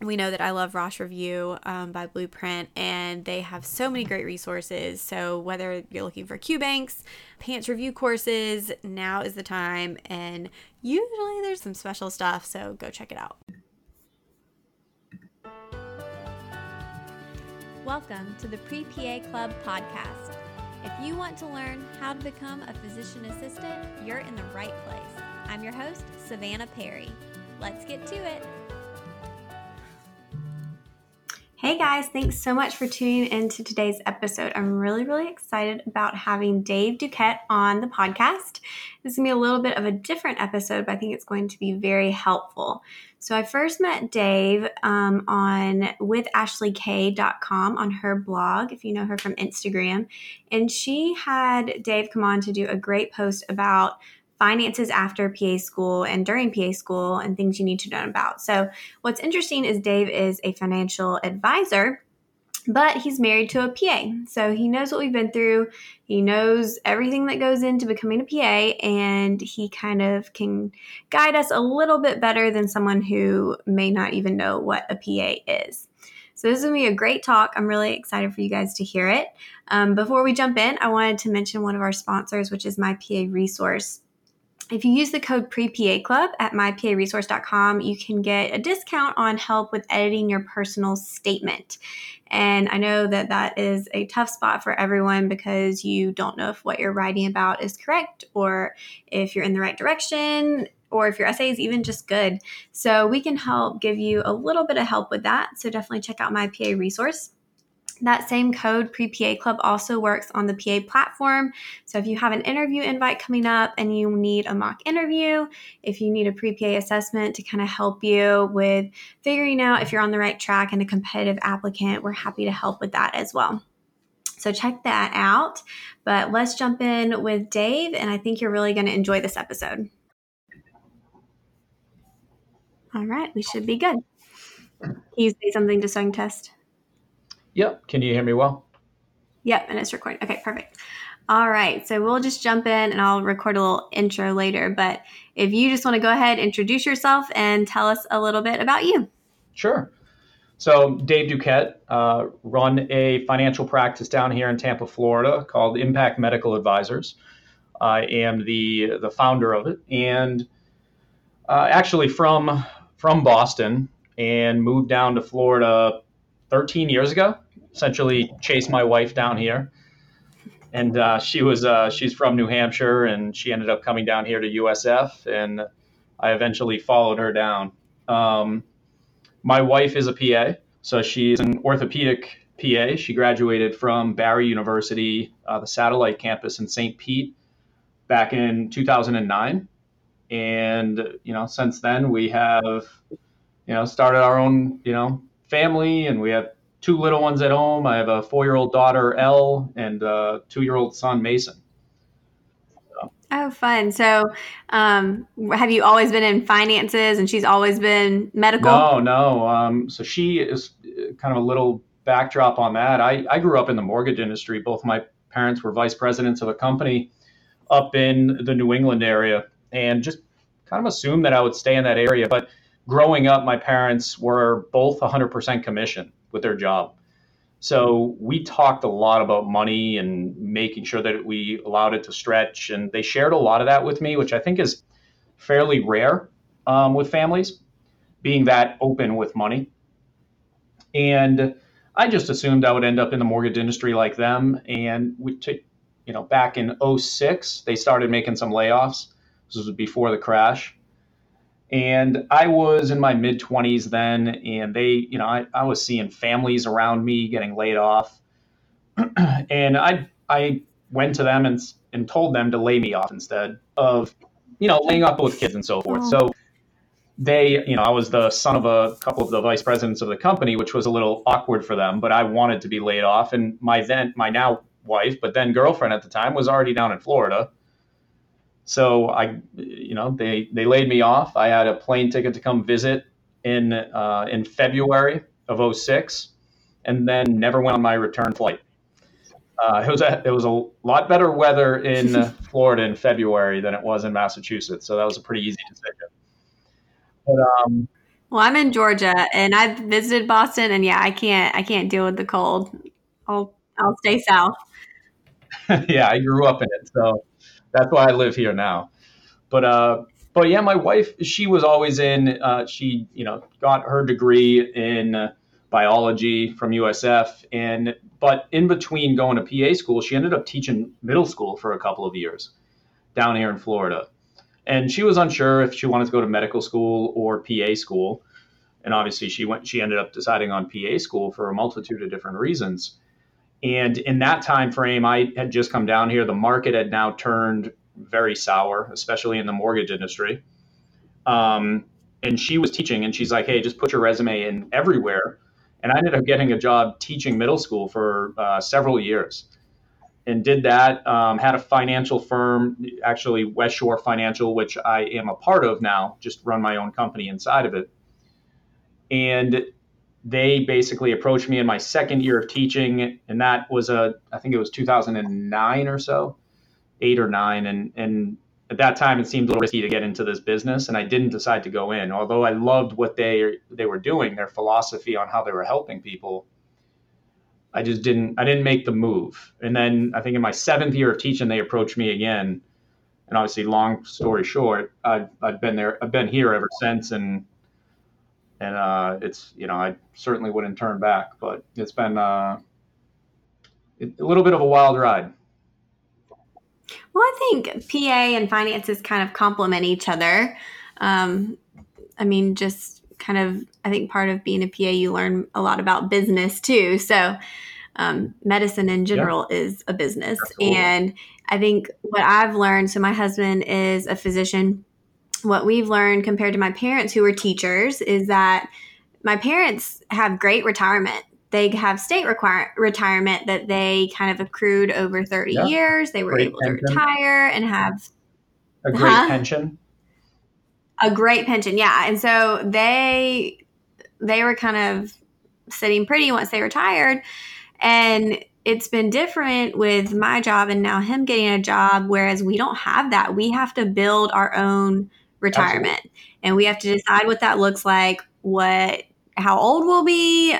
We know that I love Rosh Review by Blueprint, and they have so many great resources. So whether you're looking for QBanks, PANCE review courses, now is the time. And usually there's some special stuff, so go check it out. Welcome to the Pre-PA Club Podcast. If you want to learn how to become a physician assistant, you're in the right place. I'm your host, Savannah Perry. Let's get to it. Hey guys, thanks so much for tuning into today's episode. I'm really excited about having Dave Duquette on the podcast. This is going to be a little bit of a different episode, but I think it's going to be very helpful. So I first met Dave on withashleykay.com on her blog, if you know her from Instagram. And she had Dave come on to do a great post about finances after PA school and during PA school and things you need to know about. So what's interesting is Dave is a financial advisor, but he's married to a PA. So he knows what we've been through. He knows everything that goes into becoming a PA, and he kind of can guide us a little bit better than someone who may not even know what a PA is. So this is going to be a great talk. I'm really excited for you guys to hear it. Before we jump in, I wanted to mention one of our sponsors, which is My PA Resource. If you use the code PREPACLUB at MyPAResource.com, you can get a discount on help with editing your personal statement. And I know that that is a tough spot for everyone because you don't know if what you're writing about is correct or if you're in the right direction or if your essay is even just good. So we can help give you a little bit of help with that. So definitely check out My PA Resource. That same code, Pre-PA Club, also works on the PA platform. So if you have an interview invite coming up and you need a mock interview, if you need a pre-PA assessment to kind of help you with figuring out if you're on the right track and a competitive applicant, we're happy to help with that as well. So check that out. But let's jump in with Dave, and I think you're really going to enjoy this episode. All right, we should be good. Can you say something to song test? Yep. Can you hear me well? Yep. And it's recording. Okay, perfect. All right. So we'll just jump in and I'll record a little intro later. But if you just want to go ahead, introduce yourself and tell us a little bit about you. Sure. So Dave Duquette, run a financial practice down here in Tampa, Florida called Impact Medical Advisors. I am the founder of it and actually from Boston and moved down to Florida 13 years ago, essentially chased my wife down here. And she's from New Hampshire, and she ended up coming down here to USF, and I eventually followed her down. My wife is a PA, so she's an orthopedic PA. She graduated from Barry University, the satellite campus in St. Pete, back in 2009. And, since then we have, started our own, family, and we have two little ones at home. I have a 4-year-old daughter, Elle, and a 2-year-old son, Mason. So. Oh, fun. So have you always been in finances and she's always been medical? No. So she is kind of a little backdrop on that. I grew up in the mortgage industry. Both my parents were vice presidents of a company up in the New England area and just kind of assumed that I would stay in that area. But growing up, my parents were both 100% commission with their job. So we talked a lot about money and making sure that we allowed it to stretch. And they shared a lot of that with me, which I think is fairly rare with families, being that open with money. And I just assumed I would end up in the mortgage industry like them. And we took, back in 2006, they started making some layoffs. This was before the crash. And I was in my mid-20s then, and they, you know, I was seeing families around me getting laid off. And I went to them and told them to lay me off instead of, you know, laying off both kids and so forth. So they, you know, I was the son of a couple of the vice presidents of the company, which was a little awkward for them, but I wanted to be laid off. And my now wife, but then girlfriend at the time, was already down in Florida. So I, you know, they laid me off. I had a plane ticket to come visit in February of 2006, and then never went on my return flight. It was a lot better weather in Florida in February than it was in Massachusetts, so that was a pretty easy decision. But, well, I'm in Georgia, and I've visited Boston, and yeah, I can't deal with the cold. I'll stay south. Yeah, I grew up in it, so that's why I live here now. But yeah, my wife, she was always in. She, you know, got her degree in biology from USF, but in between going to PA school, she ended up teaching middle school for a couple of years down here in Florida. And she was unsure if she wanted to go to medical school or PA school. And obviously she ended up deciding on PA school for a multitude of different reasons. And in that time frame, I had just come down here. The market had now turned very sour, especially in the mortgage industry. And she was teaching, and she's like, hey, just put your resume in everywhere. And I ended up getting a job teaching middle school for several years. And did that, had a financial firm, actually West Shore Financial, which I am a part of now, just run my own company inside of it. And they basically approached me in my second year of teaching, and that was, I think it was 2009 or so, 8 or 9. And at that time, it seemed a little risky to get into this business, and I didn't decide to go in. Although I loved what they were doing, their philosophy on how they were helping people, I just didn't make the move. And then I think in my 7th year of teaching, they approached me again. And obviously, long story short, I've been there. I've been here ever since. And it's, you know, I certainly wouldn't turn back, but it's been a little bit of a wild ride. Well, I think PA and finances kind of complement each other. I mean, just kind of, I think part of being a PA, you learn a lot about business too. So medicine in general is a business. Absolutely. And I think what I've learned, so my husband is a physician. What we've learned compared to my parents who were teachers is that my parents have great retirement. They have state retirement that they kind of accrued over 30 years. They were able to retire and have a great pension. A great pension, yeah. And so they were kind of sitting pretty once they retired. And it's been different with my job and now him getting a job, whereas we don't have that. We have to build our own retirement. Absolutely. And we have to decide what that looks like, how old we'll be,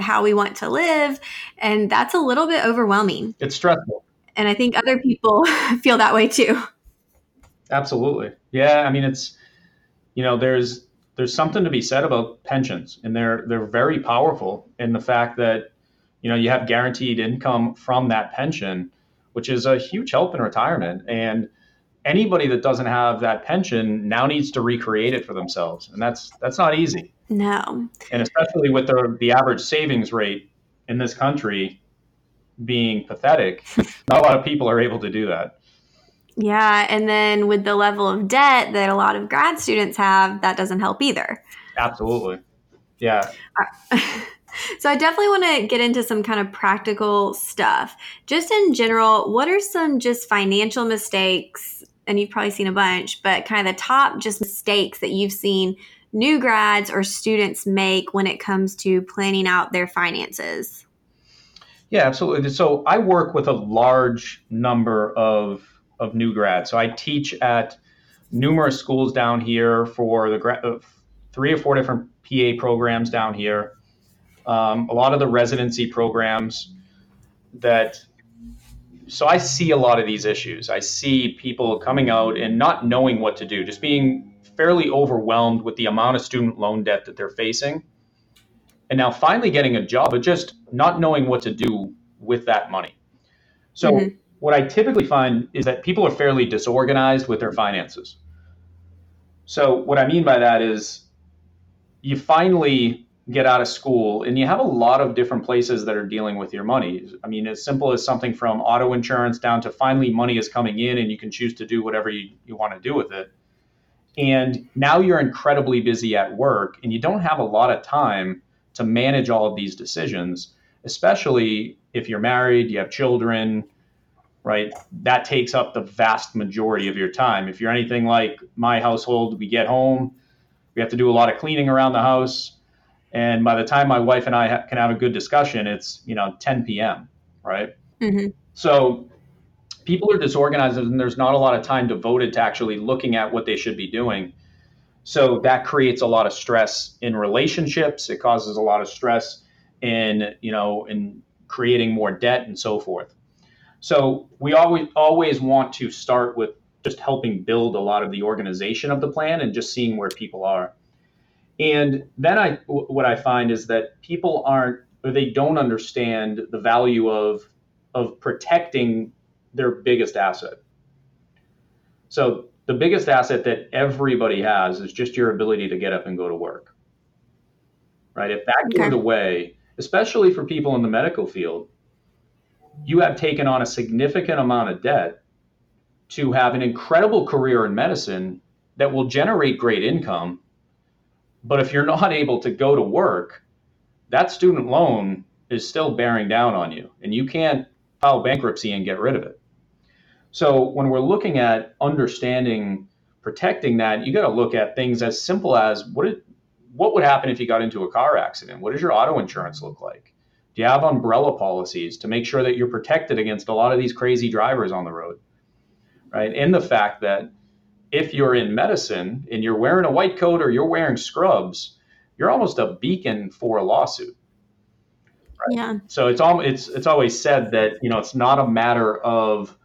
how we want to live. And that's a little bit overwhelming. It's stressful. And I think other people feel that way too. Absolutely. Yeah. I mean, it's, you know, there's something to be said about pensions, and they're very powerful in the fact that, you know, you have guaranteed income from that pension, which is a huge help in retirement. And anybody that doesn't have that pension now needs to recreate it for themselves. And that's not easy. No. And especially with the average savings rate in this country being pathetic, not a lot of people are able to do that. Yeah. And then with the level of debt that a lot of grad students have, that doesn't help either. Absolutely. Yeah. So I definitely want to get into some kind of practical stuff. Just in general, what are some just financial mistakes, and you've probably seen a bunch, but kind of the top just mistakes that you've seen new grads or students make when it comes to planning out their finances? Yeah, absolutely. So I work with a large number of new grads. So I teach at numerous schools down here for the 3 or 4 different PA programs down here. A lot of the residency programs so I see a lot of these issues. I see people coming out and not knowing what to do, just being fairly overwhelmed with the amount of student loan debt that they're facing. And now finally getting a job, but just not knowing what to do with that money. So what I typically find is that people are fairly disorganized with their finances. So what I mean by that is you finally get out of school and you have a lot of different places that are dealing with your money. I mean, as simple as something from auto insurance down to finally money is coming in and you can choose to do whatever you want to do with it. And now you're incredibly busy at work and you don't have a lot of time to manage all of these decisions, especially if you're married, you have children, right? That takes up the vast majority of your time. If you're anything like my household, we get home, we have to do a lot of cleaning around the house. And by the time my wife and I can have a good discussion, it's, 10 p.m., right? Mm-hmm. So people are disorganized and there's not a lot of time devoted to actually looking at what they should be doing. So that creates a lot of stress in relationships. It causes a lot of stress in, in creating more debt and so forth. So we always want to start with just helping build a lot of the organization of the plan and just seeing where people are. And then what I find is that people don't understand the value of protecting their biggest asset. So the biggest asset that everybody has is just your ability to get up and go to work, right? If that goes away, especially for people in the medical field, you have taken on a significant amount of debt to have an incredible career in medicine that will generate great income. But if you're not able to go to work, that student loan is still bearing down on you and you can't file bankruptcy and get rid of it. So when we're looking at understanding, protecting that, you got to look at things as simple as what would happen if you got into a car accident? What does your auto insurance look like? Do you have umbrella policies to make sure that you're protected against a lot of these crazy drivers on the road, right? And the fact that if you're in medicine and you're wearing a white coat or you're wearing scrubs, you're almost a beacon for a lawsuit. Right? Yeah. So it's always said that, it's not a matter of,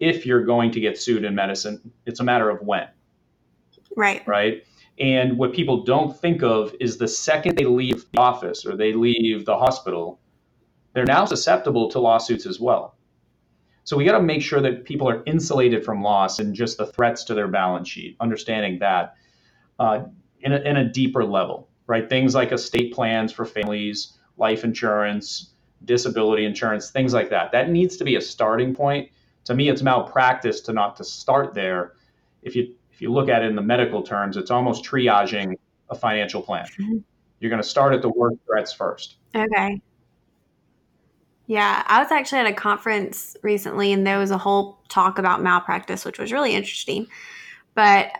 if you're going to get sued in medicine, it's a matter of when. Right. Right. And what people don't think of is the second they leave the office or they leave the hospital, they're now susceptible to lawsuits as well. So we got to make sure that people are insulated from loss and just the threats to their balance sheet, understanding that in a deeper level, right? Things like estate plans for families, life insurance, disability insurance, things like that. That needs to be a starting point. To me, it's malpractice not to start there. If you look at it in the medical terms, it's almost triaging a financial plan. You're going to start at the worst threats first. Okay. Yeah, I was actually at a conference recently and there was a whole talk about malpractice, which was really interesting. But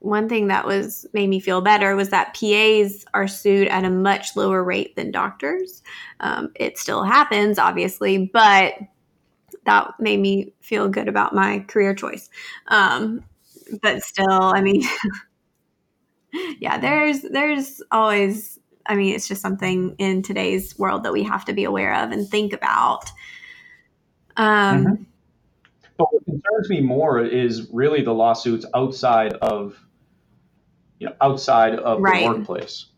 one thing that made me feel better was that PAs are sued at a much lower rate than doctors. It still happens, obviously, but that made me feel good about my career choice. But still, I mean, yeah, there's always... I mean, it's just something in today's world that we have to be aware of and think about. But what concerns me more is really the lawsuits outside of right. The workplace,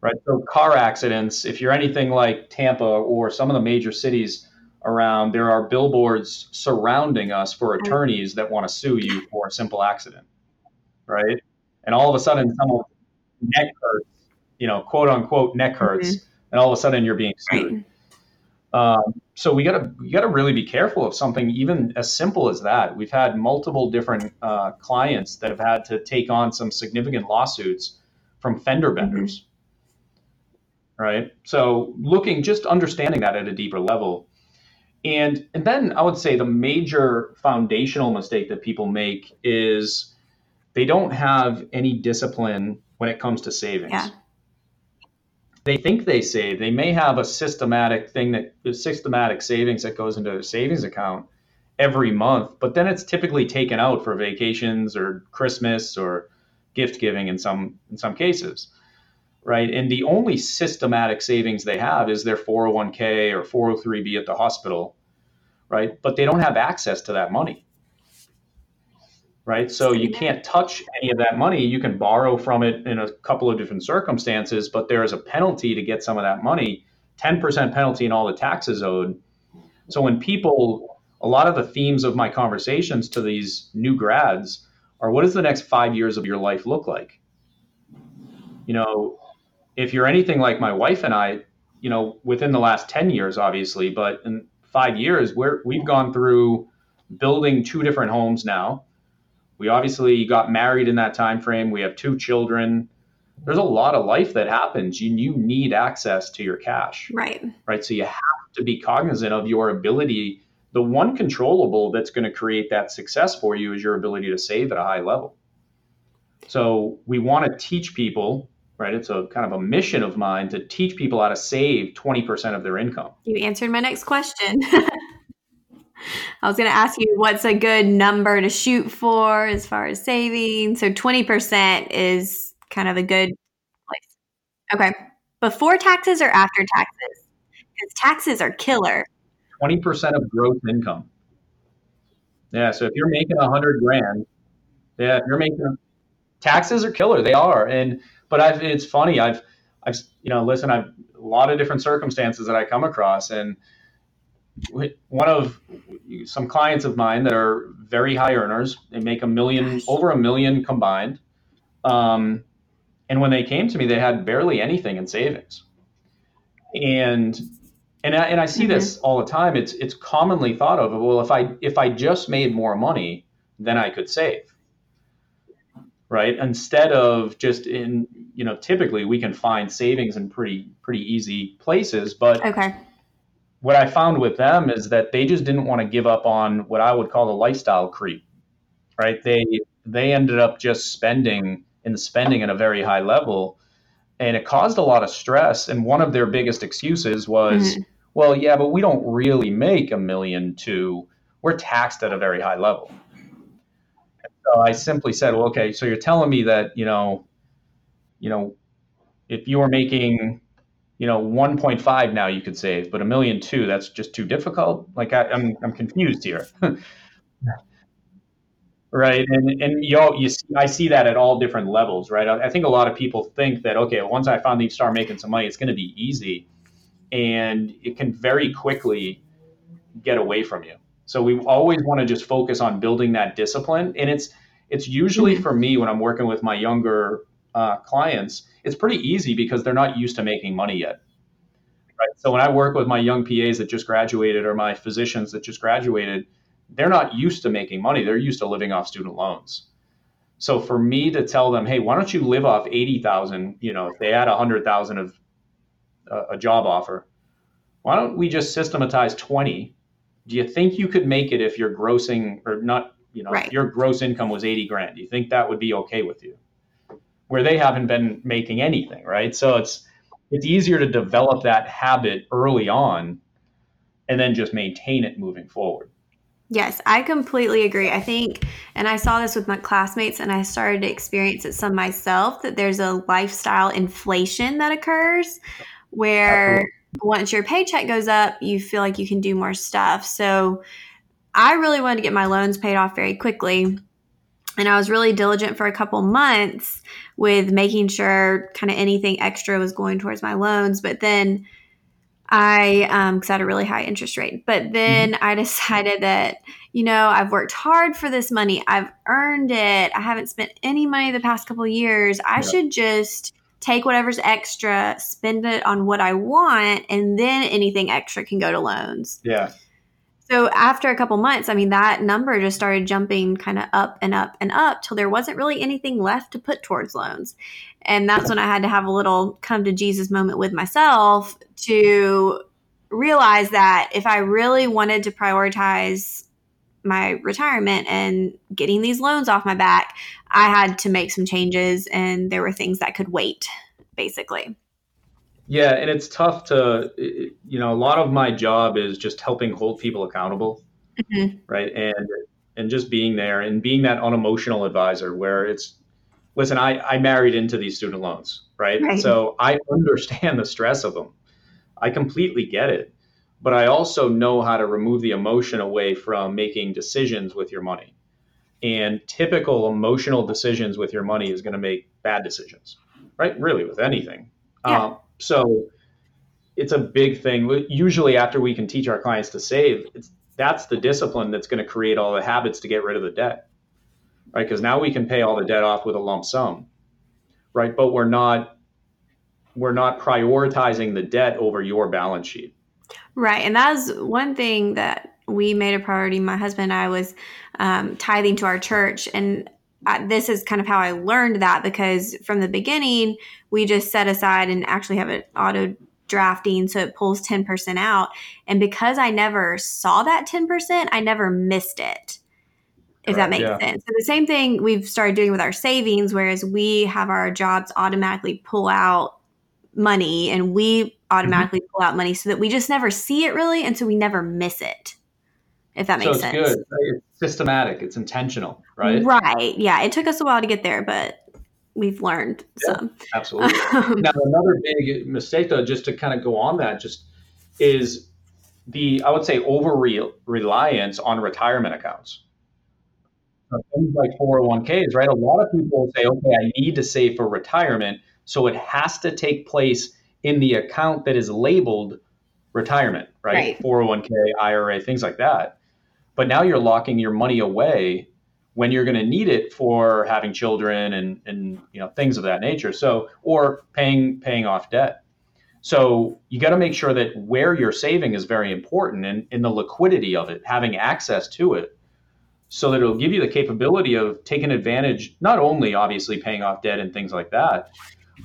right? So car accidents, if you're anything like Tampa or some of the major cities around, there are billboards surrounding us for attorneys that want to sue you for a simple accident, right? And all of a sudden someone's neck hurts. Quote unquote neck hurts, and all of a sudden you're being sued. Right. So you gotta really be careful of something even as simple as that. We've had multiple different clients that have had to take on some significant lawsuits from fender benders, right? So understanding that at a deeper level, and then I would say the major foundational mistake that people make is they don't have any discipline when it comes to savings. Yeah. They think they save. They may have a systematic savings that goes into a savings account every month, but then it's typically taken out for vacations or Christmas or gift giving in some cases, right? And the only systematic savings they have is their 401k or 403b at the hospital, right? But they don't have access to that money, right? So you can't touch any of that money. You can borrow from it in a couple of different circumstances, but there is a penalty to get some of that money, 10% penalty and all the taxes owed. So a lot of the themes of my conversations to these new grads are what does the next 5 years of your life look like? You know, if you're anything like my wife and I, you know, within the last 10 years, obviously, but in 5 years, we've gone through building two different homes now. We obviously got married in that time frame. We have two children. There's a lot of life that happens. You need access to your cash. Right. So you have to be cognizant of your ability. The one controllable that's going to create that success for you is your ability to save at a high level. So we want to teach people, right? It's a kind of a mission of mine to teach people how to save 20% of their income. You answered my next question. I was going to ask you, what's a good number to shoot for as far as saving? So 20% is kind of a good place. Okay. Before taxes or after taxes? Because taxes are killer. 20% of gross income. Yeah. So if you're making $100,000, yeah, you're making, taxes are killer. They are. And, but it's funny. I've, you know, listen, I've a lot of different circumstances that I come across, and one of some clients of mine that are very high earners, they make over a million combined. And when they came to me, they had barely anything in savings. And I see this all the time. It's commonly thought of, well, if I just made more money, then I could save, right? Instead of just in, you know, typically we can find savings in pretty easy places, but okay. What I found with them is that they just didn't want to give up on what I would call the lifestyle creep, right? They ended up just spending at a very high level, and it caused a lot of stress. And one of their biggest excuses was, well, yeah, but we don't really make $1.2 million. We're taxed at a very high level. And so I simply said, well, okay, so you're telling me that, you know, if you were making, you know, 1.5 now you could save, but $1.2 million, that's just too difficult. Like I'm confused here. Right. And I see that at all different levels, right? I think a lot of people think that, okay, once I finally start making some money, it's going to be easy, and it can very quickly get away from you. So we always want to just focus on building that discipline. And it's usually for me, when I'm working with my younger clients, it's pretty easy because they're not used to making money yet, right? So when I work with my young PAs that just graduated, or my physicians that just graduated, they're not used to making money. They're used to living off student loans. So for me to tell them, hey, why don't you live off $80,000? You know, if they had $100,000 of a job offer, why don't we just systematize 20? Do you think you could make it if you're grossing or not? You know, right. If your gross income was $80,000, do you think that would be okay with you? Where they haven't been making anything, right? So it's easier to develop that habit early on and then just maintain it moving forward. Yes, I completely agree. I think, and I saw this with my classmates, and I started to experience it some myself, that there's a lifestyle inflation that occurs where once your paycheck goes up, you feel like you can do more stuff. So I really wanted to get my loans paid off very quickly. And I was really diligent for a couple months with making sure kind of anything extra was going towards my loans. But then because I had a really high interest rate, but then I decided that, you know, I've worked hard for this money. I've earned it. I haven't spent any money the past couple of years. I should just take whatever's extra, spend it on what I want, and then anything extra can go to loans. Yeah. So after a couple months, I mean, that number just started jumping kind of up and up and up till there wasn't really anything left to put towards loans. And that's when I had to have a little come to Jesus moment with myself to realize that if I really wanted to prioritize my retirement and getting these loans off my back, I had to make some changes, and there were things that could wait, basically. Yeah. And it's tough to, you know, a lot of my job is just helping hold people accountable, right? And just being there and being that unemotional advisor where it's, listen, I married into these student loans, right? So I understand the stress of them. I completely get it, but I also know how to remove the emotion away from making decisions with your money. And typical emotional decisions with your money is going to make bad decisions, right? Really with anything. Yeah. So it's a big thing. Usually after we can teach our clients to save, that's the discipline that's going to create all the habits to get rid of the debt. right? Because now we can pay all the debt off with a lump sum, right? But we're not prioritizing the debt over your balance sheet. Right. And that's one thing that we made a priority. My husband and I was tithing to our church. And this is kind of how I learned that, because from the beginning, we just set aside and actually have it auto drafting. So it pulls 10% out. And because I never saw that 10%, I never missed it, if that makes sense. So the same thing we've started doing with our savings, whereas we have our jobs automatically pull out money and we automatically pull out money so that we just never see it really. And so we never miss it, if that makes sense. So it's good. It's systematic. It's intentional, right? Right. Yeah. It took us a while to get there, but we've learned some. Absolutely. Now, another big mistake though, just to kind of go on that, just is the, I would say, over-reliance on retirement accounts. So things like 401ks, right? A lot of people say, okay, I need to save for retirement. So it has to take place in the account that is labeled retirement, right? 401k, IRA, things like that. But now you're locking your money away when you're going to need it for having children and you know, things of that nature. So, or paying off debt. So you got to make sure that where you're saving is very important, and in the liquidity of it, having access to it, so that it'll give you the capability of taking advantage, not only obviously paying off debt and things like that,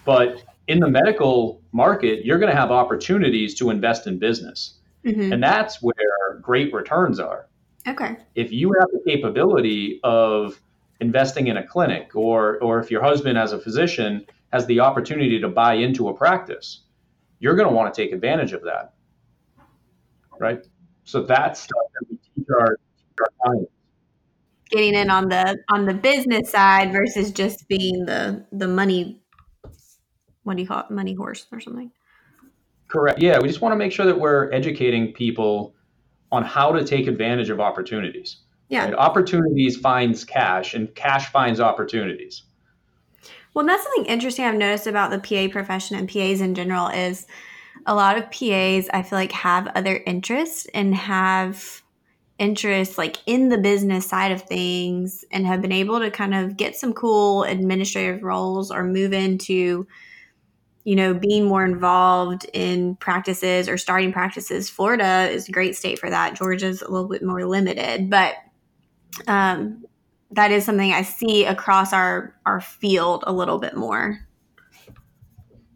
but in the medical market, you're going to have opportunities to invest in business. Mm-hmm. And that's where great returns are. Okay. If you have the capability of investing in a clinic, or if your husband as a physician has the opportunity to buy into a practice, you're going to want to take advantage of that. Right? So that's stuff that we teach our clients. Getting in on the business side versus just being the money. What do you call it? Money horse or something? Correct. Yeah. We just want to make sure that we're educating people on how to take advantage of opportunities. Yeah. Right? Opportunities finds cash, and cash finds opportunities. Well, that's something interesting I've noticed about the PA profession and PAs in general is a lot of PAs, I feel like, have other interests and have interests like in the business side of things, and have been able to kind of get some cool administrative roles or move into, you know, being more involved in practices or starting practices. Florida is a great state for that. Georgia's a little bit more limited, but that is something I see across our field a little bit more.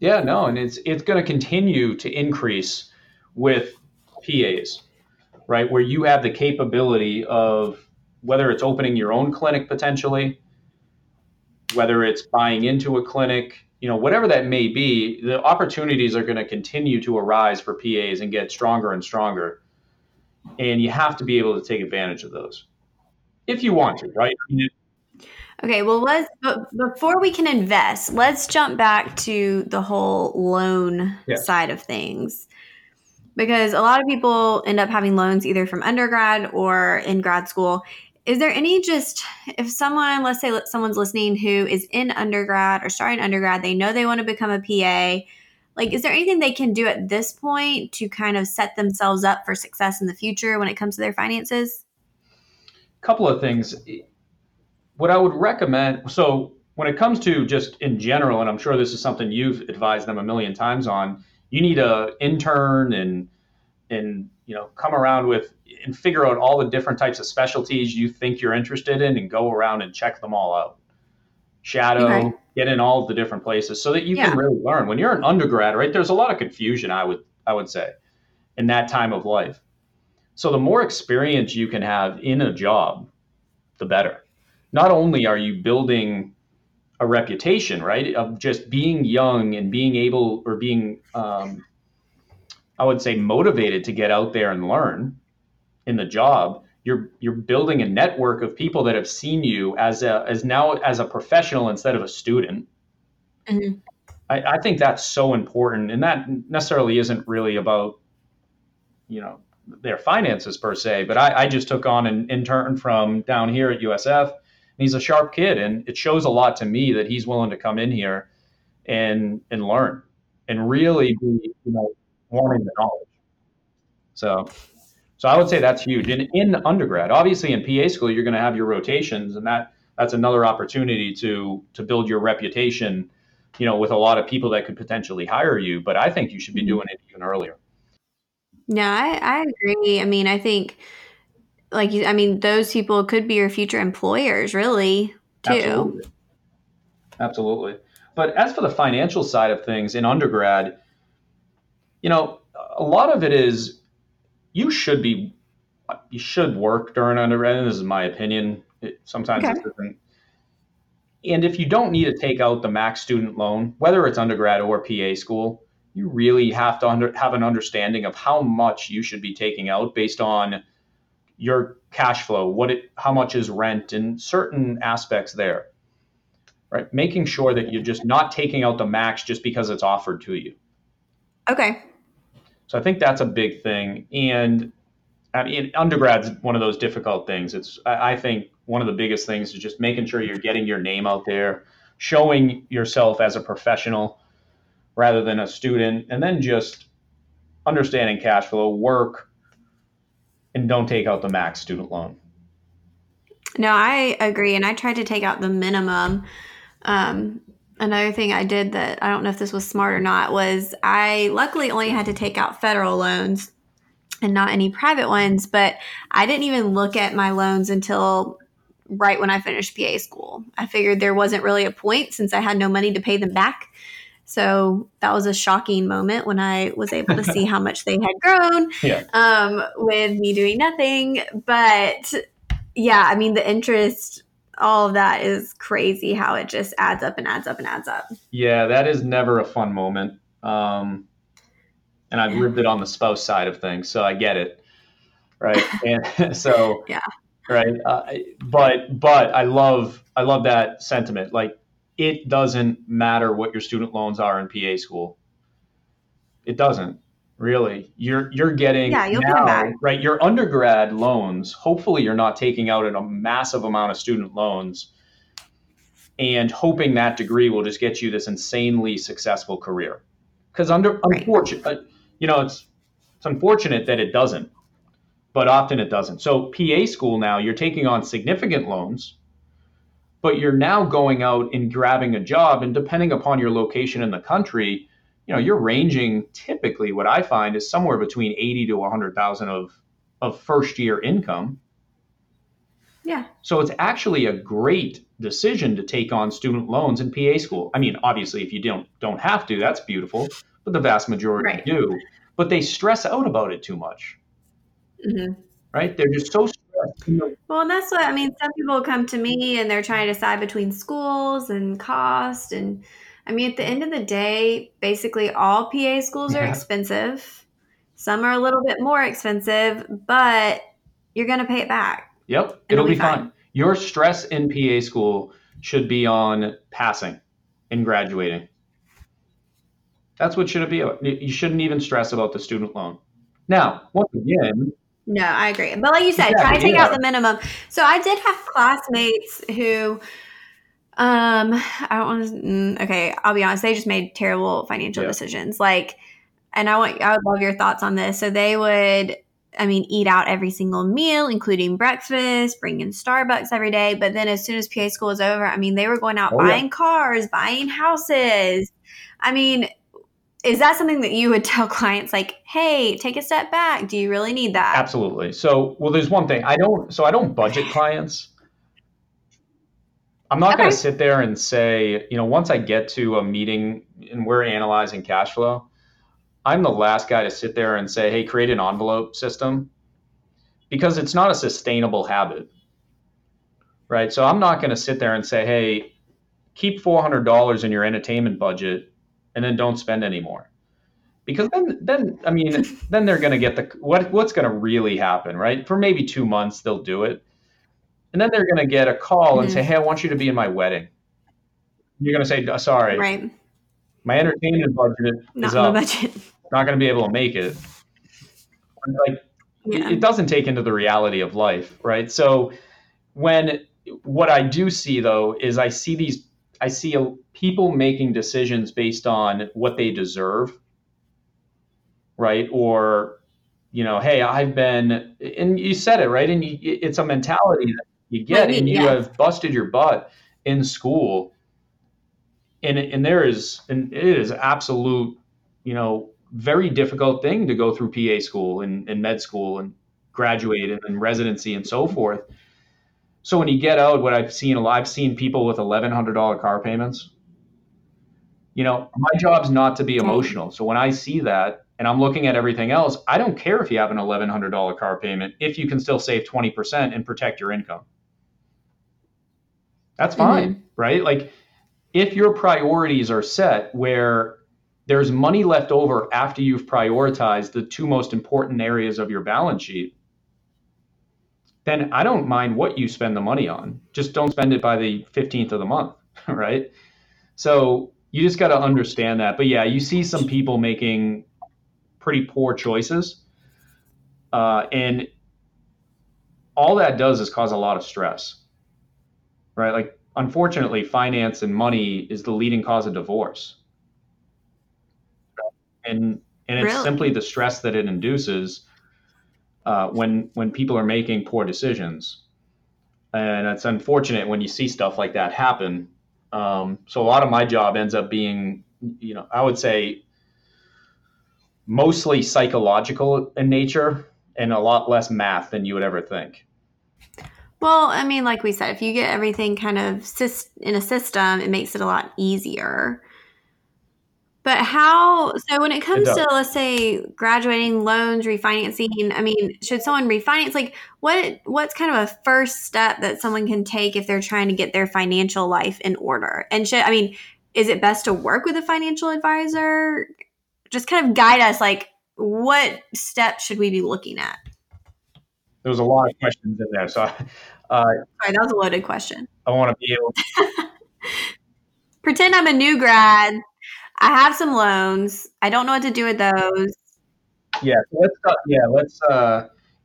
Yeah, no, and it's going to continue to increase with PAs, right? Where you have the capability of, whether it's opening your own clinic potentially, whether it's buying into a clinic, you know, whatever that may be, the opportunities are going to continue to arise for PAs and get stronger and stronger. And you have to be able to take advantage of those if you want to, right? Okay. Well, before we can invest, let's jump back to the whole loan side of things, because a lot of people end up having loans either from undergrad or in grad school. Is there any, just if someone, let's say someone's listening who is in undergrad or starting undergrad, they know they want to become a PA, like, is there anything they can do at this point to kind of set themselves up for success in the future when it comes to their finances? A couple of things. What I would recommend, so when it comes to just in general, and I'm sure this is something you've advised them a million times on, you need an intern and you know, come around with and figure out all the different types of specialties you think you're interested in and go around and check them all out. Shadow, Get in all the different places so that you can really learn. When you're an undergrad, right, there's a lot of confusion, I would say, in that time of life. So the more experience you can have in a job, the better. Not only are you building a reputation, right, of just being young and being able, or being, I would say, motivated to get out there and learn in the job, you're building a network of people that have seen you as a professional instead of a student. Mm-hmm. I think that's so important, and that necessarily isn't really about, you know, their finances per se, but I just took on an intern from down here at USF, and he's a sharp kid, and it shows a lot to me that he's willing to come in here and learn and really be, you know, wanting the knowledge. So I would say that's huge. And in undergrad, obviously in PA school, you're going to have your rotations, and that that's another opportunity to build your reputation, you know, with a lot of people that could potentially hire you. But I think you should be doing it even earlier. No, I agree. I mean, I think those people could be your future employers really too. Absolutely. But as for the financial side of things in undergrad, you know, a lot of it is you should work during undergrad. And this is my opinion. It doesn't. And if you don't need to take out the max student loan, whether it's undergrad or PA school, you really have to have an understanding of how much you should be taking out based on your cash flow, how much is rent, and certain aspects there, right? Making sure that you're just not taking out the max just because it's offered to you. Okay. So I think that's a big thing. And I mean, undergrad's one of those difficult things. I think one of the biggest things is just making sure you're getting your name out there, showing yourself as a professional rather than a student, and then just understanding cash flow, work, and don't take out the max student loan. No, I agree. And I tried to take out the minimum. Another thing I did that I don't know if this was smart or not was I luckily only had to take out federal loans and not any private ones, but I didn't even look at my loans until right when I finished PA school. I figured there wasn't really a point since I had no money to pay them back. So that was a shocking moment when I was able to see how much they had grown with me doing nothing. But yeah, I mean, the interest, all of that is crazy how it just adds up and adds up and adds up. Yeah, that is never a fun moment. And I've lived it on the spouse side of things, so I get it, right? And so, yeah, right. But I love that sentiment. Like, it doesn't matter what your student loans are in PA school. It doesn't really. You're getting right. Your undergrad loans. Hopefully, you're not taking out a massive amount of student loans, and hoping that degree will just get you this insanely successful career. Because unfortunately. You know, it's unfortunate that it doesn't, but often it doesn't. So PA school now, you're taking on significant loans, but you're now going out and grabbing a job. And depending upon your location in the country, you know, you're ranging typically what I find is somewhere between 80 to 100,000 of first year income. Yeah. So it's actually a great decision to take on student loans in PA school. I mean, obviously, if you don't have to, that's beautiful. But the vast majority do, but they stress out about it too much, right? They're just so stressed. Well, and that's what, I mean, some people come to me and they're trying to decide between schools and cost. And I mean, at the end of the day, basically all PA schools are expensive. Some are a little bit more expensive, but you're going to pay it back. Yep. It'll be fine. Your stress in PA school should be on passing and graduating. That's what should it be. You shouldn't even stress about the student loan. Now, once again. No, I agree. But like you said, try to take out the minimum. So I did have classmates who, I'll be honest. They just made terrible financial decisions. Like, and I would love your thoughts on this. So they would, eat out every single meal, including breakfast, bring in Starbucks every day. But then as soon as PA school was over, they were going out buying cars, buying houses. Is that something that you would tell clients, like, hey, take a step back? Do you really need that? Absolutely. So, well, there's one thing I don't budget clients. I'm not going to sit there and say, once I get to a meeting and we're analyzing cash flow, I'm the last guy to sit there and say, hey, create an envelope system, because it's not a sustainable habit, right? So I'm not going to sit there and say, hey, keep $400 in your entertainment budget and then don't spend any more. Because then they're going to get what's going to really happen, right? For maybe 2 months, they'll do it. And then they're going to get a call and say, hey, I want you to be in my wedding. You're going to say, sorry, right, my entertainment budget is up. Not going to be able to make it. It doesn't take into the reality of life, right? So what I do see, though, is I see people making decisions based on what they deserve, right? Or, hey, I've been, and you said it, right? And it's a mentality that you get, and you have busted your butt in school. And it is absolute, very difficult thing to go through PA school and med school and graduate and residency and so forth. So when you get out, what I've seen people with $1,100 car payments. My job's not to be emotional. So when I see that and I'm looking at everything else, I don't care if you have an $1,100 car payment, if you can still save 20% and protect your income. That's fine, right? Like if your priorities are set where there's money left over after you've prioritized the two most important areas of your balance sheet, then I don't mind what you spend the money on. Just don't spend it by the 15th of the month, right? So you just got to understand that. But yeah, you see some people making pretty poor choices. And all that does is cause a lot of stress, right? Like, unfortunately, finance and money is the leading cause of divorce. And it's really simply the stress that it induces when people are making poor decisions. And it's unfortunate when you see stuff like that happen. So a lot of my job ends up being, I would say mostly psychological in nature and a lot less math than you would ever think. Well, I mean, like we said, if you get everything kind of in a system, it makes it a lot easier. But so when it comes to, let's say, graduating, loans, refinancing, I mean, should someone refinance? Like what's kind of a first step that someone can take if they're trying to get their financial life in order? And is it best to work with a financial advisor? Just kind of guide us, like what steps should we be looking at? There was a lot of questions in there. So sorry, that was a loaded question. I want to be able to pretend I'm a new grad. I have some loans. I don't know what to do with those. Yeah.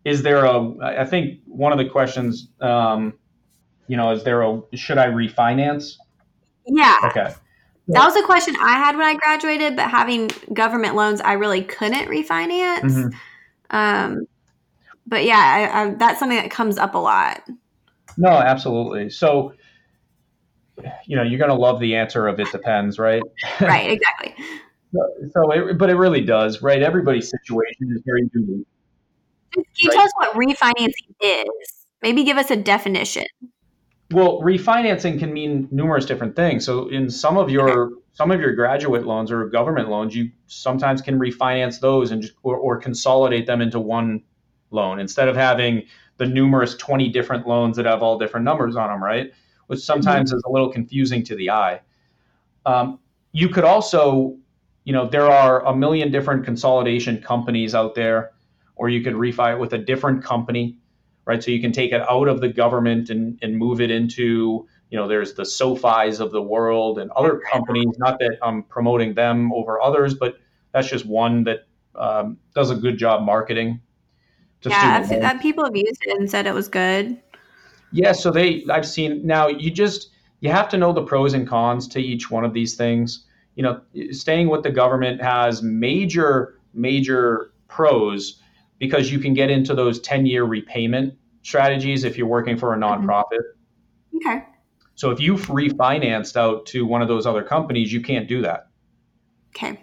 Is there I think one of the questions, should I refinance? Yeah. Okay. That was a question I had when I graduated, but having government loans, I really couldn't refinance. Mm-hmm. But yeah, I that's something that comes up a lot. No, absolutely. So, you're going to love the answer of it depends, right? Right, exactly. But it really does, right? Everybody's situation is very unique. Can you tell us what refinancing is? Maybe give us a definition. Well, refinancing can mean numerous different things. So in some of your graduate loans or government loans, you sometimes can refinance those and or consolidate them into one loan instead of having the numerous 20 different loans that have all different numbers on them, right? Which sometimes is a little confusing to the eye. You could also, there are 1 million different consolidation companies out there, or you could refi it with a different company, right? So you can take it out of the government and move it into, there's the SoFis of the world and other companies, not that I'm promoting them over others, but that's just one that does a good job marketing. People have used it and said it was good. Yeah, so I've seen now. You have to know the pros and cons to each one of these things. Staying with the government has major, major pros because you can get into those 10-year repayment strategies if you're working for a nonprofit. Okay. So if you've refinanced out to one of those other companies, you can't do that. Okay.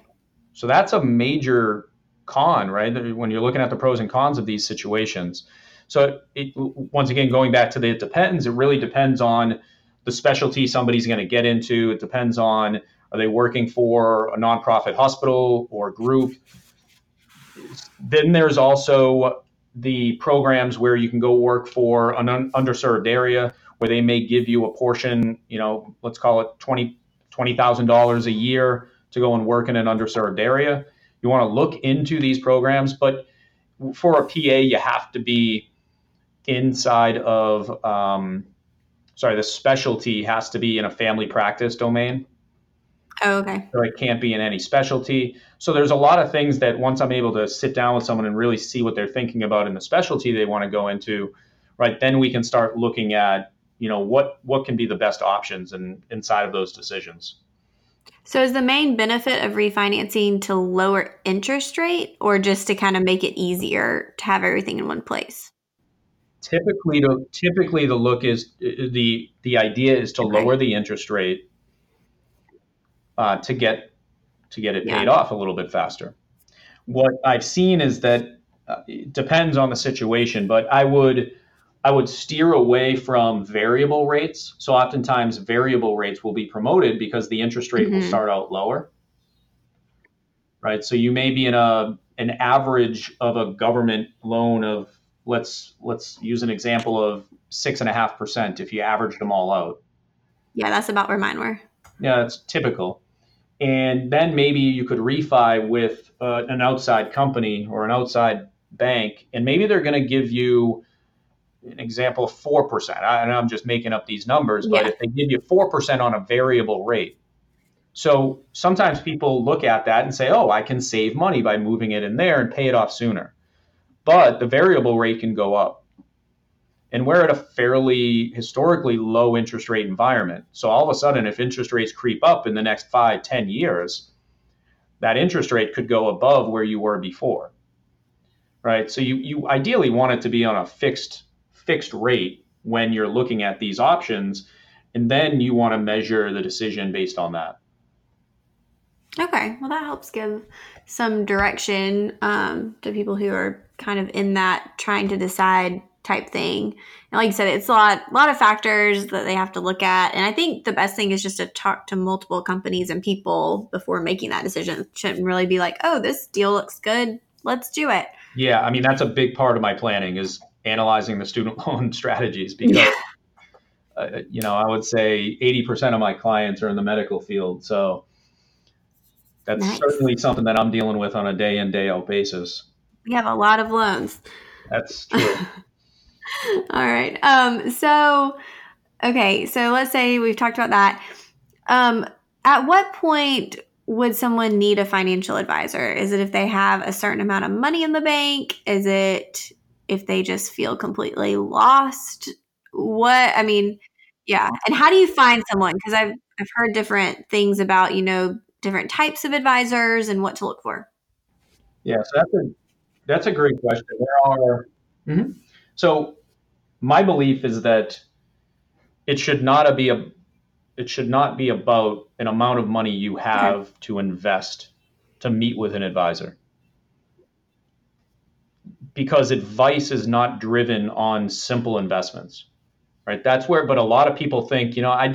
So that's a major con, right? When you're looking at the pros and cons of these situations. So once again, going back to it depends, it really depends on the specialty somebody's going to get into. It depends on, are they working for a nonprofit hospital or group? Then there's also the programs where you can go work for an underserved area where they may give you a portion, let's call it $20,000 a year to go and work in an underserved area. You want to look into these programs, but for a PA, you have to be inside of, the specialty has to be in a family practice domain. Oh, okay. Or it can't be in any specialty. So there's a lot of things that once I'm able to sit down with someone and really see what they're thinking about in the specialty they want to go into, right? Then we can start looking at, what can be the best options inside of those decisions. So is the main benefit of refinancing to lower interest rate or just to kind of make it easier to have everything in one place? Typically, the look is the idea is to lower the interest rate to get it paid off a little bit faster. What I've seen is that it depends on the situation, but I would steer away from variable rates. So oftentimes variable rates will be promoted because the interest rate will start out lower, right? So you may be in an average of a government loan of, let's use an example of 6.5% if you averaged them all out. Yeah, that's about where mine were. Yeah, it's typical. And then maybe you could refi with an outside company or an outside bank, and maybe they're going to give you an example of 4%. And I'm just making up these numbers, but if they give you 4% on a variable rate. So sometimes people look at that and say, oh, I can save money by moving it in there and pay it off sooner. But the variable rate can go up. And we're at a fairly historically low interest rate environment. So all of a sudden, if interest rates creep up in the next 5-10 years, that interest rate could go above where you were before, right? So you ideally want it to be on a fixed rate when you're looking at these options. And then you want to measure the decision based on that. Okay, well, that helps give some direction to people who are kind of in that trying to decide type thing. And like you said, it's a lot of factors that they have to look at. And I think the best thing is just to talk to multiple companies and people before making that decision. It shouldn't really be like, oh, this deal looks good, let's do it. Yeah, I mean, that's a big part of my planning is analyzing the student loan strategies because, I would say 80% of my clients are in the medical field. So that's certainly something that I'm dealing with on a day in, day out basis. We have a lot of loans. That's true. All right. So let's say we've talked about that. At what point would someone need a financial advisor? Is it if they have a certain amount of money in the bank? Is it if they just feel completely lost? And how do you find someone? Because I've heard different things about, different types of advisors and what to look for. Yeah, so that's a great question. So my belief is that it should not be about an amount of money you have to invest to meet with an advisor. Because advice is not driven on simple investments, right? But a lot of people think, why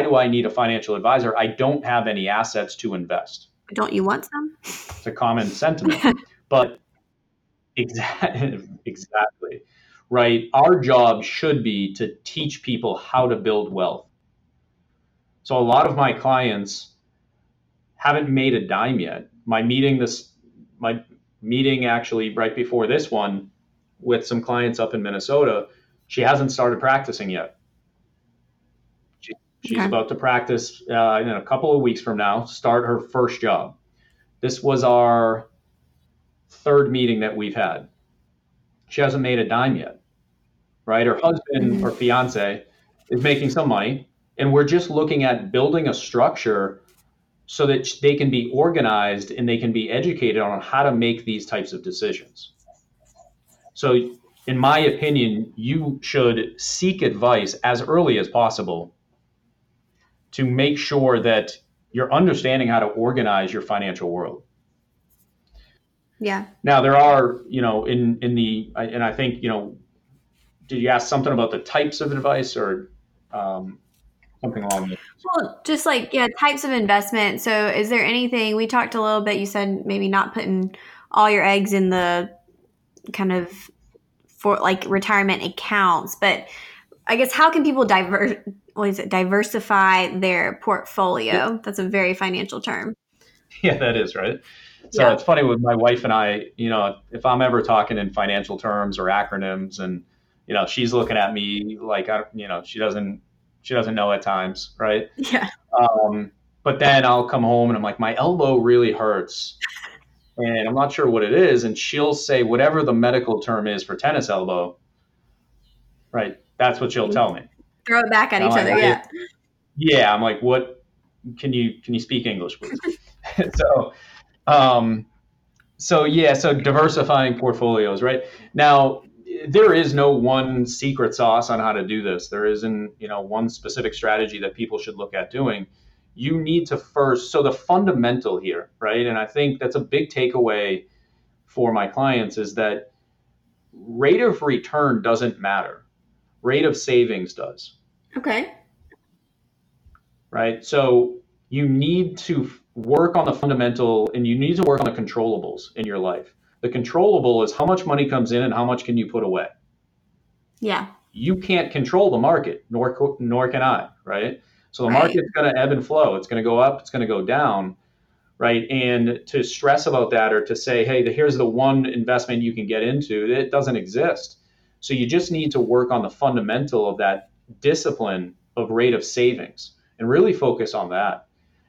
do I need a financial advisor? I don't have any assets to invest. Don't you want some? It's a common sentiment, but exactly, right? Our job should be to teach people how to build wealth. So a lot of my clients haven't made a dime yet. My meeting actually right before this one with some clients up in Minnesota, she hasn't started practicing yet. She's about to practice in a couple of weeks from now, start her first job. This was our third meeting that we've had. She hasn't made a dime yet, right? Her husband or fiance is making some money, and we're just looking at building a structure so that they can be organized and they can be educated on how to make these types of decisions. So in my opinion, you should seek advice as early as possible to make sure that you're understanding how to organize your financial world. Yeah. Now there are, I think, did you ask something about the types of advice or something along those? Well, just like, types of investment. So is there anything, we talked a little bit, you said maybe not putting all your eggs in the kind of for like retirement accounts, but I guess how can people diversify their portfolio? That's a very financial term. Yeah, that is, right? So it's funny with my wife and I, if I'm ever talking in financial terms or acronyms and, she's looking at me like, she doesn't know at times. Right. Yeah. But then I'll come home and I'm like, my elbow really hurts and I'm not sure what it is. And she'll say whatever the medical term is for tennis elbow. Right. That's what she'll tell me. Throw it back at each other. Yeah. I'm like, what can you speak English, please? So diversifying portfolios, right? Now, there is no one secret sauce on how to do this. There isn't, one specific strategy that people should look at doing. You need to first, so the fundamental here, right? And I think that's a big takeaway for my clients is that rate of return doesn't matter. Rate of savings does. Okay. Right? So you need to work on the fundamental and you need to work on the controllables in your life. The controllable is how much money comes in and how much can you put away. Yeah. You can't control the market, nor can I, right? So the market's going to ebb and flow. It's going to go up, it's going to go down, right? And to stress about that or to say, hey, here's the one investment you can get into, it doesn't exist. So you just need to work on the fundamental of that discipline of rate of savings and really focus on that.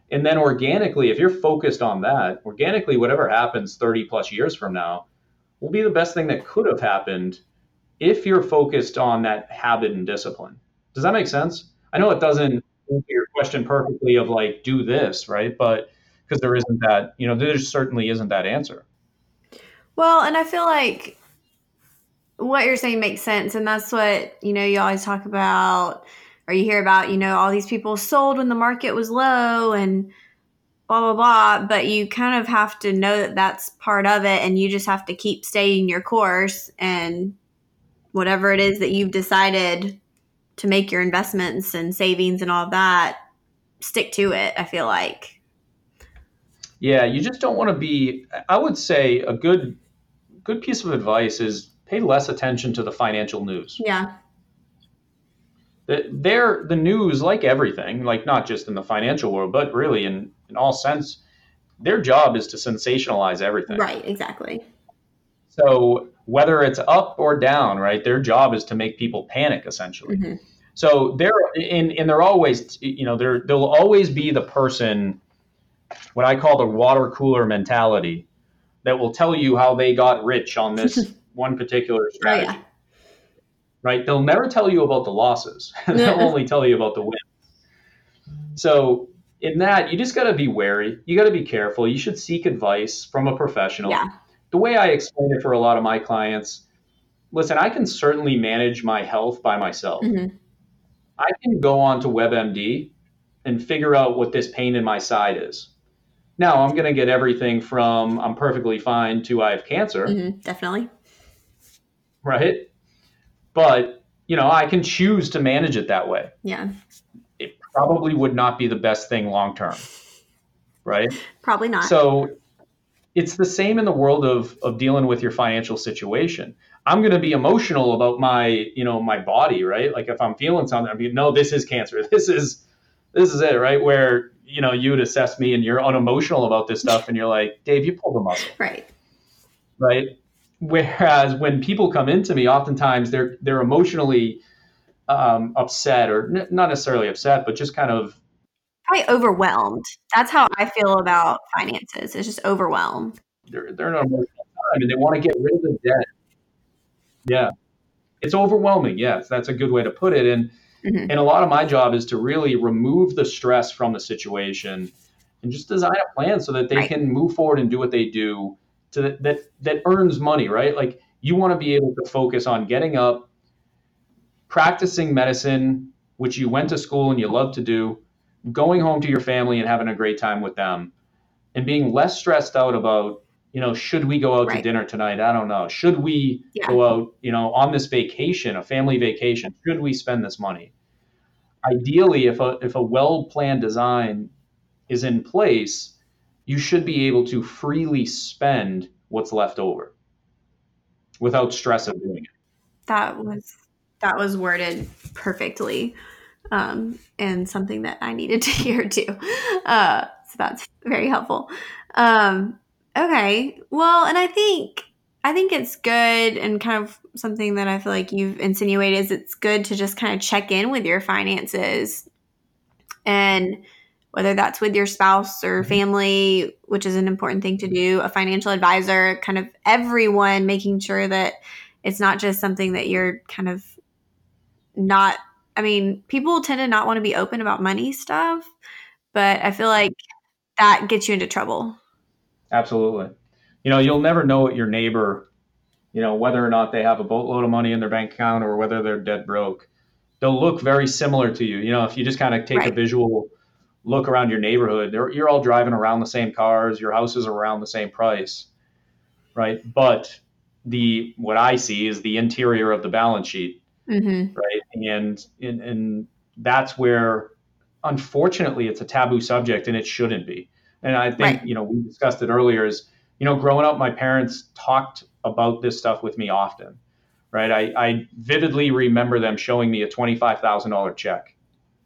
And then organically, if you're focused on that, organically, whatever happens 30 plus years from now will be the best thing that could have happened if you're focused on that habit and discipline. Does that make sense? I know it doesn't answer your question perfectly of like, do this, right? But because there isn't that, there certainly isn't that answer. Well, and I feel like what you're saying makes sense. And that's what, you always talk about, or you hear about, all these people sold when the market was low and blah, blah, blah. But you kind of have to know that that's part of it. And you just have to keep staying your course and whatever it is that you've decided to make your investments and savings and all that, stick to it, I feel like. Yeah, you just don't want to be, I would say a good piece of advice is pay less attention to the financial news. Yeah. The news, like everything, like not just in the financial world, but really in all sense, their job is to sensationalize everything. Right, exactly. So whether it's up or down, right, their job is to make people panic, essentially. Mm-hmm. So they're always, there'll always be the person, what I call the water cooler mentality, that will tell you how they got rich on this one particular strategy. Oh, yeah. Right? They'll never tell you about the losses. They'll only tell you about the wins. So in that, you just got to be wary. You got to be careful. You should seek advice from a professional. Yeah. The way I explain it for a lot of my clients, listen, I can certainly manage my health by myself. Mm-hmm. I can go on to WebMD and figure out what this pain in my side is. Now, I'm going to get everything from I'm perfectly fine to I have cancer. Mm-hmm, definitely. Right? But, I can choose to manage it that way. Yeah. It probably would not be the best thing long term. Right? Probably not. So it's the same in the world of dealing with your financial situation. I'm going to be emotional about my, my body, right? Like if I'm feeling something, I'll be, no, this is cancer. This is it, right? Where, you would assess me and you're unemotional about this stuff and you're like, Dave, you pulled a muscle. Right. Right. Whereas when people come into me, oftentimes they're emotionally upset or not necessarily upset, but just kind of probably overwhelmed. That's how I feel about finances. It's just overwhelmed. They're in an emotional time and they want to get rid of the debt. Yeah. It's overwhelming. Yes, that's a good way to put it. And mm-hmm. and a lot of my job is to really remove the stress from the situation and just design a plan so that they right. can move forward and do what they do. So that earns money, right? Like you want to be able to focus on getting up, practicing medicine, which you went to school and you love to do, going home to your family and having a great time with them and being less stressed out about, should we go out right. to dinner tonight? I don't know. Should we yeah. go out, on this vacation, a family vacation? Should we spend this money? Ideally, if a well-planned design is in place, you should be able to freely spend what's left over without stress of doing it. That was worded perfectly, and something that I needed to hear too. So that's very helpful. Okay, well, and I think it's good, and kind of something that I feel like you've insinuated is it's good to just kind of check in with your finances and. Whether that's with your spouse or family, which is an important thing to do, a financial advisor, kind of everyone, making sure that it's not just something that you're kind of not – I mean, people tend to not want to be open about money stuff, but I feel like that gets you into trouble. Absolutely. You'll never know what your neighbor you know, whether or not they have a boatload of money in their bank account or whether they're dead broke, they'll look very similar to you. You know, if you just kind of take a visual look around your neighborhood, you're all driving around the same cars, your houses are around the same price, right? But what I see is the interior of the balance sheet, right? And that's where, unfortunately, it's a taboo subject and it shouldn't be. And I think, you know, we discussed it earlier is, you know, growing up, my parents talked about this stuff with me often, right? I vividly remember them showing me a $25,000 check.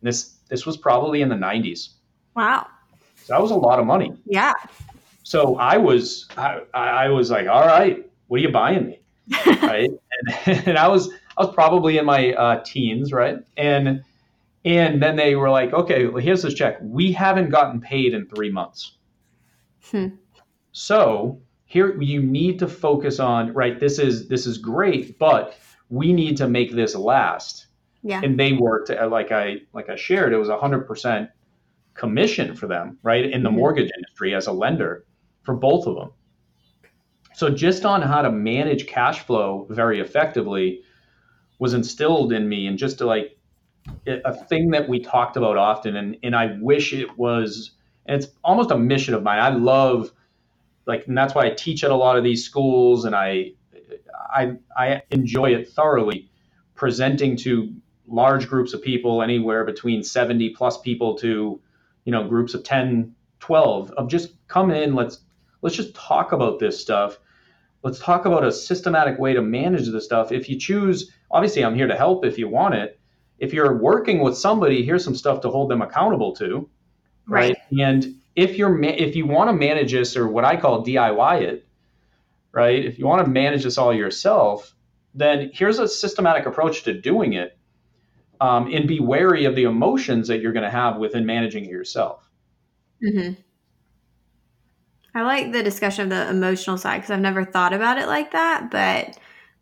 This was probably in the 90s. Wow. So that was a lot of money. Yeah. So I was like, all right, what are you buying me? Right. And I was probably in my teens. Right. And then they were like, okay, well, here's this check. We haven't gotten paid in 3 months. So here you need to focus on, right, this is great, but we need to make this last. Yeah. And they worked, like I shared, it was 100% commission for them, right, in the mortgage industry as a lender for both of them. So just on how to manage cash flow very effectively was instilled in me, and just to like a thing that we talked about often. And I wish it was, and it's almost a mission of mine. I love, like, and that's why I teach at a lot of these schools, and I enjoy it thoroughly, presenting to large groups of people, anywhere between 70 plus people to, you know, groups of 10, 12, of just come in, let's just talk about this stuff. Let's talk about a systematic way to manage this stuff. If you choose, obviously I'm here to help if you want it. If you're working with somebody, here's some stuff to hold them accountable to, right? And if you want to manage this, or what I call DIY it, right? If you want to manage this all yourself, then here's a systematic approach to doing it, and be wary of the emotions that you're going to have within managing it yourself. Mm-hmm. I like the discussion of the emotional side, because I've never thought about it like that, but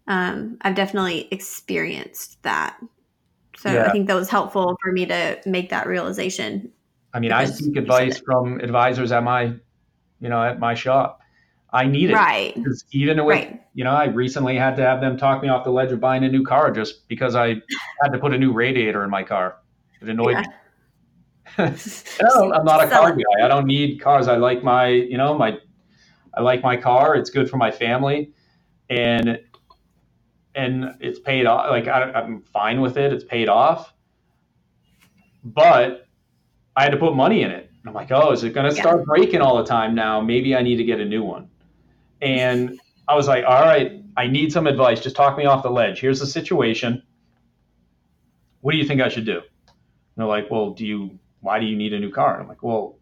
I've definitely experienced that. So yeah. I think that was helpful for me to make that realization. I mean, I seek advice from advisors at my shop. I need it. Right. Even with, you know, I recently had to have them talk me off the ledge of buying a new car just because I had to put a new radiator in my car. It annoyed me. No, I'm not a car guy. I don't need cars. I like my car. It's good for my family. And it's paid off. Like I'm fine with it. It's paid off, but I had to put money in it. And I'm like, oh, is it going to start breaking all the time now? Maybe I need to get a new one. And I was like, all right, I need some advice. Just talk me off the ledge. Here's the situation. What do you think I should do? And they're like, well, why do you need a new car? And I'm like, well,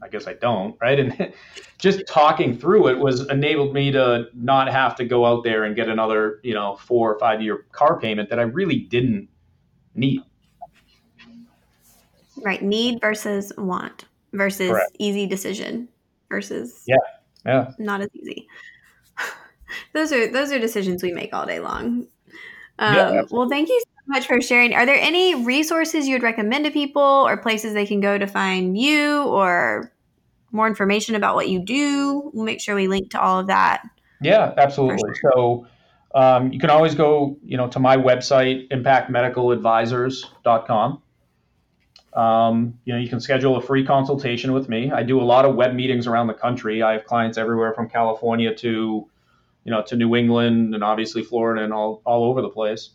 I guess I don't, right? And just talking through it enabled me to not have to go out there and get another, you know, 4 or 5 year car payment that I really didn't need. Right. Need versus want versus easy decision versus not as easy. Those are decisions we make all day long. Well, thank you so much for sharing. Are there any resources you would recommend to people, or places they can go to find you, or more information about what you do? We'll make sure we link to all of that. Yeah, absolutely. Sure. So you can always go, you know, to my website, impactmedicaladvisors.com. You know, you can schedule a free consultation with me. I do a lot of web meetings around the country. I have clients everywhere from California to, you know, to New England, and obviously Florida, and all over the place.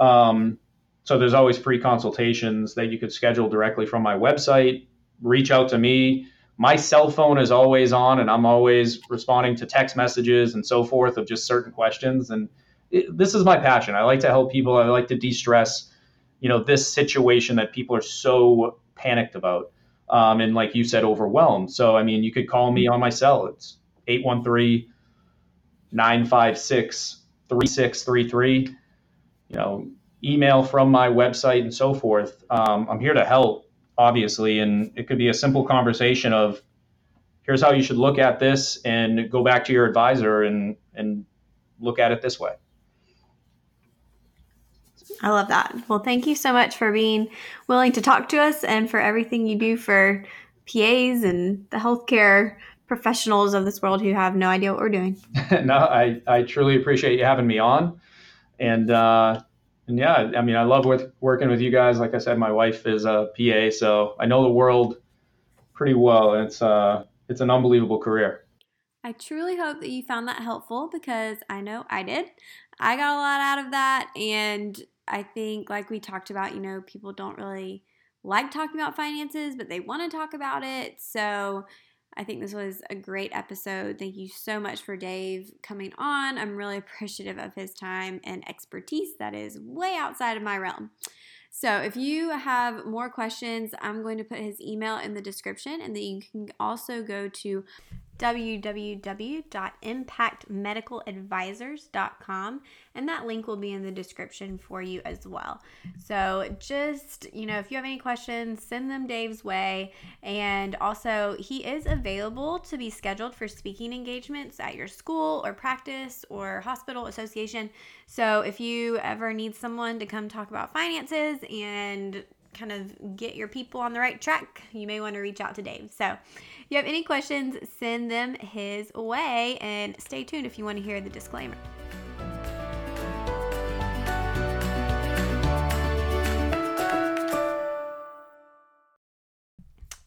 So there's always free consultations that you could schedule directly from my website. Reach out to me. My cell phone is always on, and I'm always responding to text messages and so forth of just certain questions. And this is my passion. I like to help people. I like to de-stress, you know, this situation that people are so panicked about. And like you said, overwhelmed. So, I mean, you could call me on my cell. It's 813-956-3633, you know, email from my website and so forth. I'm here to help, obviously, and it could be a simple conversation of, here's how you should look at this, and go back to your advisor and look at it this way. I love that. Well, thank you so much for being willing to talk to us, and for everything you do for PAs and the healthcare professionals of this world who have no idea what we're doing. No, I truly appreciate you having me on. And yeah, I mean, I love working with you guys. Like I said, my wife is a PA, so I know the world pretty well. And it's an unbelievable career. I truly hope that you found that helpful, because I know I did. I got a lot out of that. And I think, like we talked about, you know, people don't really like talking about finances, but they want to talk about it. So I think this was a great episode. Thank you so much for Dave coming on. I'm really appreciative of his time and expertise that is way outside of my realm. So if you have more questions, I'm going to put his email in the description, and then you can also go to www.impactmedicaladvisors.com, and that link will be in the description for you as well. So just, you know, if you have any questions, send them Dave's way. And also, he is available to be scheduled for speaking engagements at your school or practice or hospital association. So if you ever need someone to come talk about finances and kind of get your people on the right track, you may want to reach out to Dave. So if you have any questions, send them his way, and stay tuned if you want to hear the disclaimer.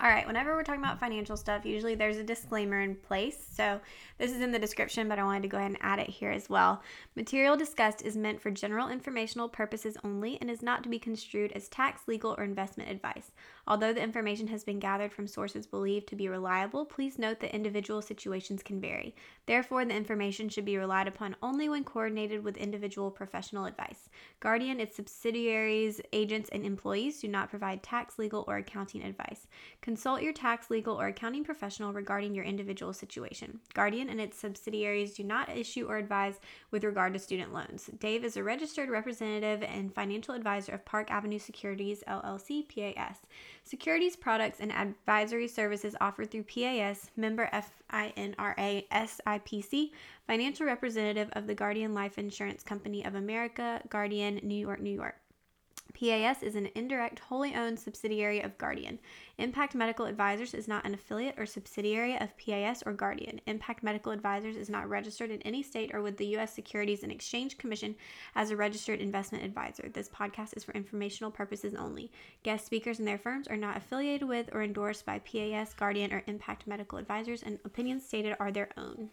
All right, whenever we're talking about financial stuff, usually there's a disclaimer in place. So this is in the description, but I wanted to go ahead and add it here as well. Material discussed is meant for general informational purposes only and is not to be construed as tax, legal, or investment advice. Although the information has been gathered from sources believed to be reliable, please note that individual situations can vary. Therefore, the information should be relied upon only when coordinated with individual professional advice. Guardian, its subsidiaries, agents, and employees do not provide tax, legal, or accounting advice. Consult your tax, legal, or accounting professional regarding your individual situation. Guardian and its subsidiaries do not issue or advise with regard to student loans. Dave is a registered representative and financial advisor of Park Avenue Securities, LLC, PAS. Securities products and advisory services offered through PAS, member FINRA, SIPC, financial representative of the Guardian Life Insurance Company of America, Guardian, New York, New York. PAS is an indirect, wholly owned subsidiary of Guardian. Impact Medical Advisors is not an affiliate or subsidiary of PAS or Guardian. Impact Medical Advisors is not registered in any state or with the U.S. Securities and Exchange Commission as a registered investment advisor. This podcast is for informational purposes only. Guest speakers and their firms are not affiliated with or endorsed by PAS, Guardian, or Impact Medical Advisors, and opinions stated are their own.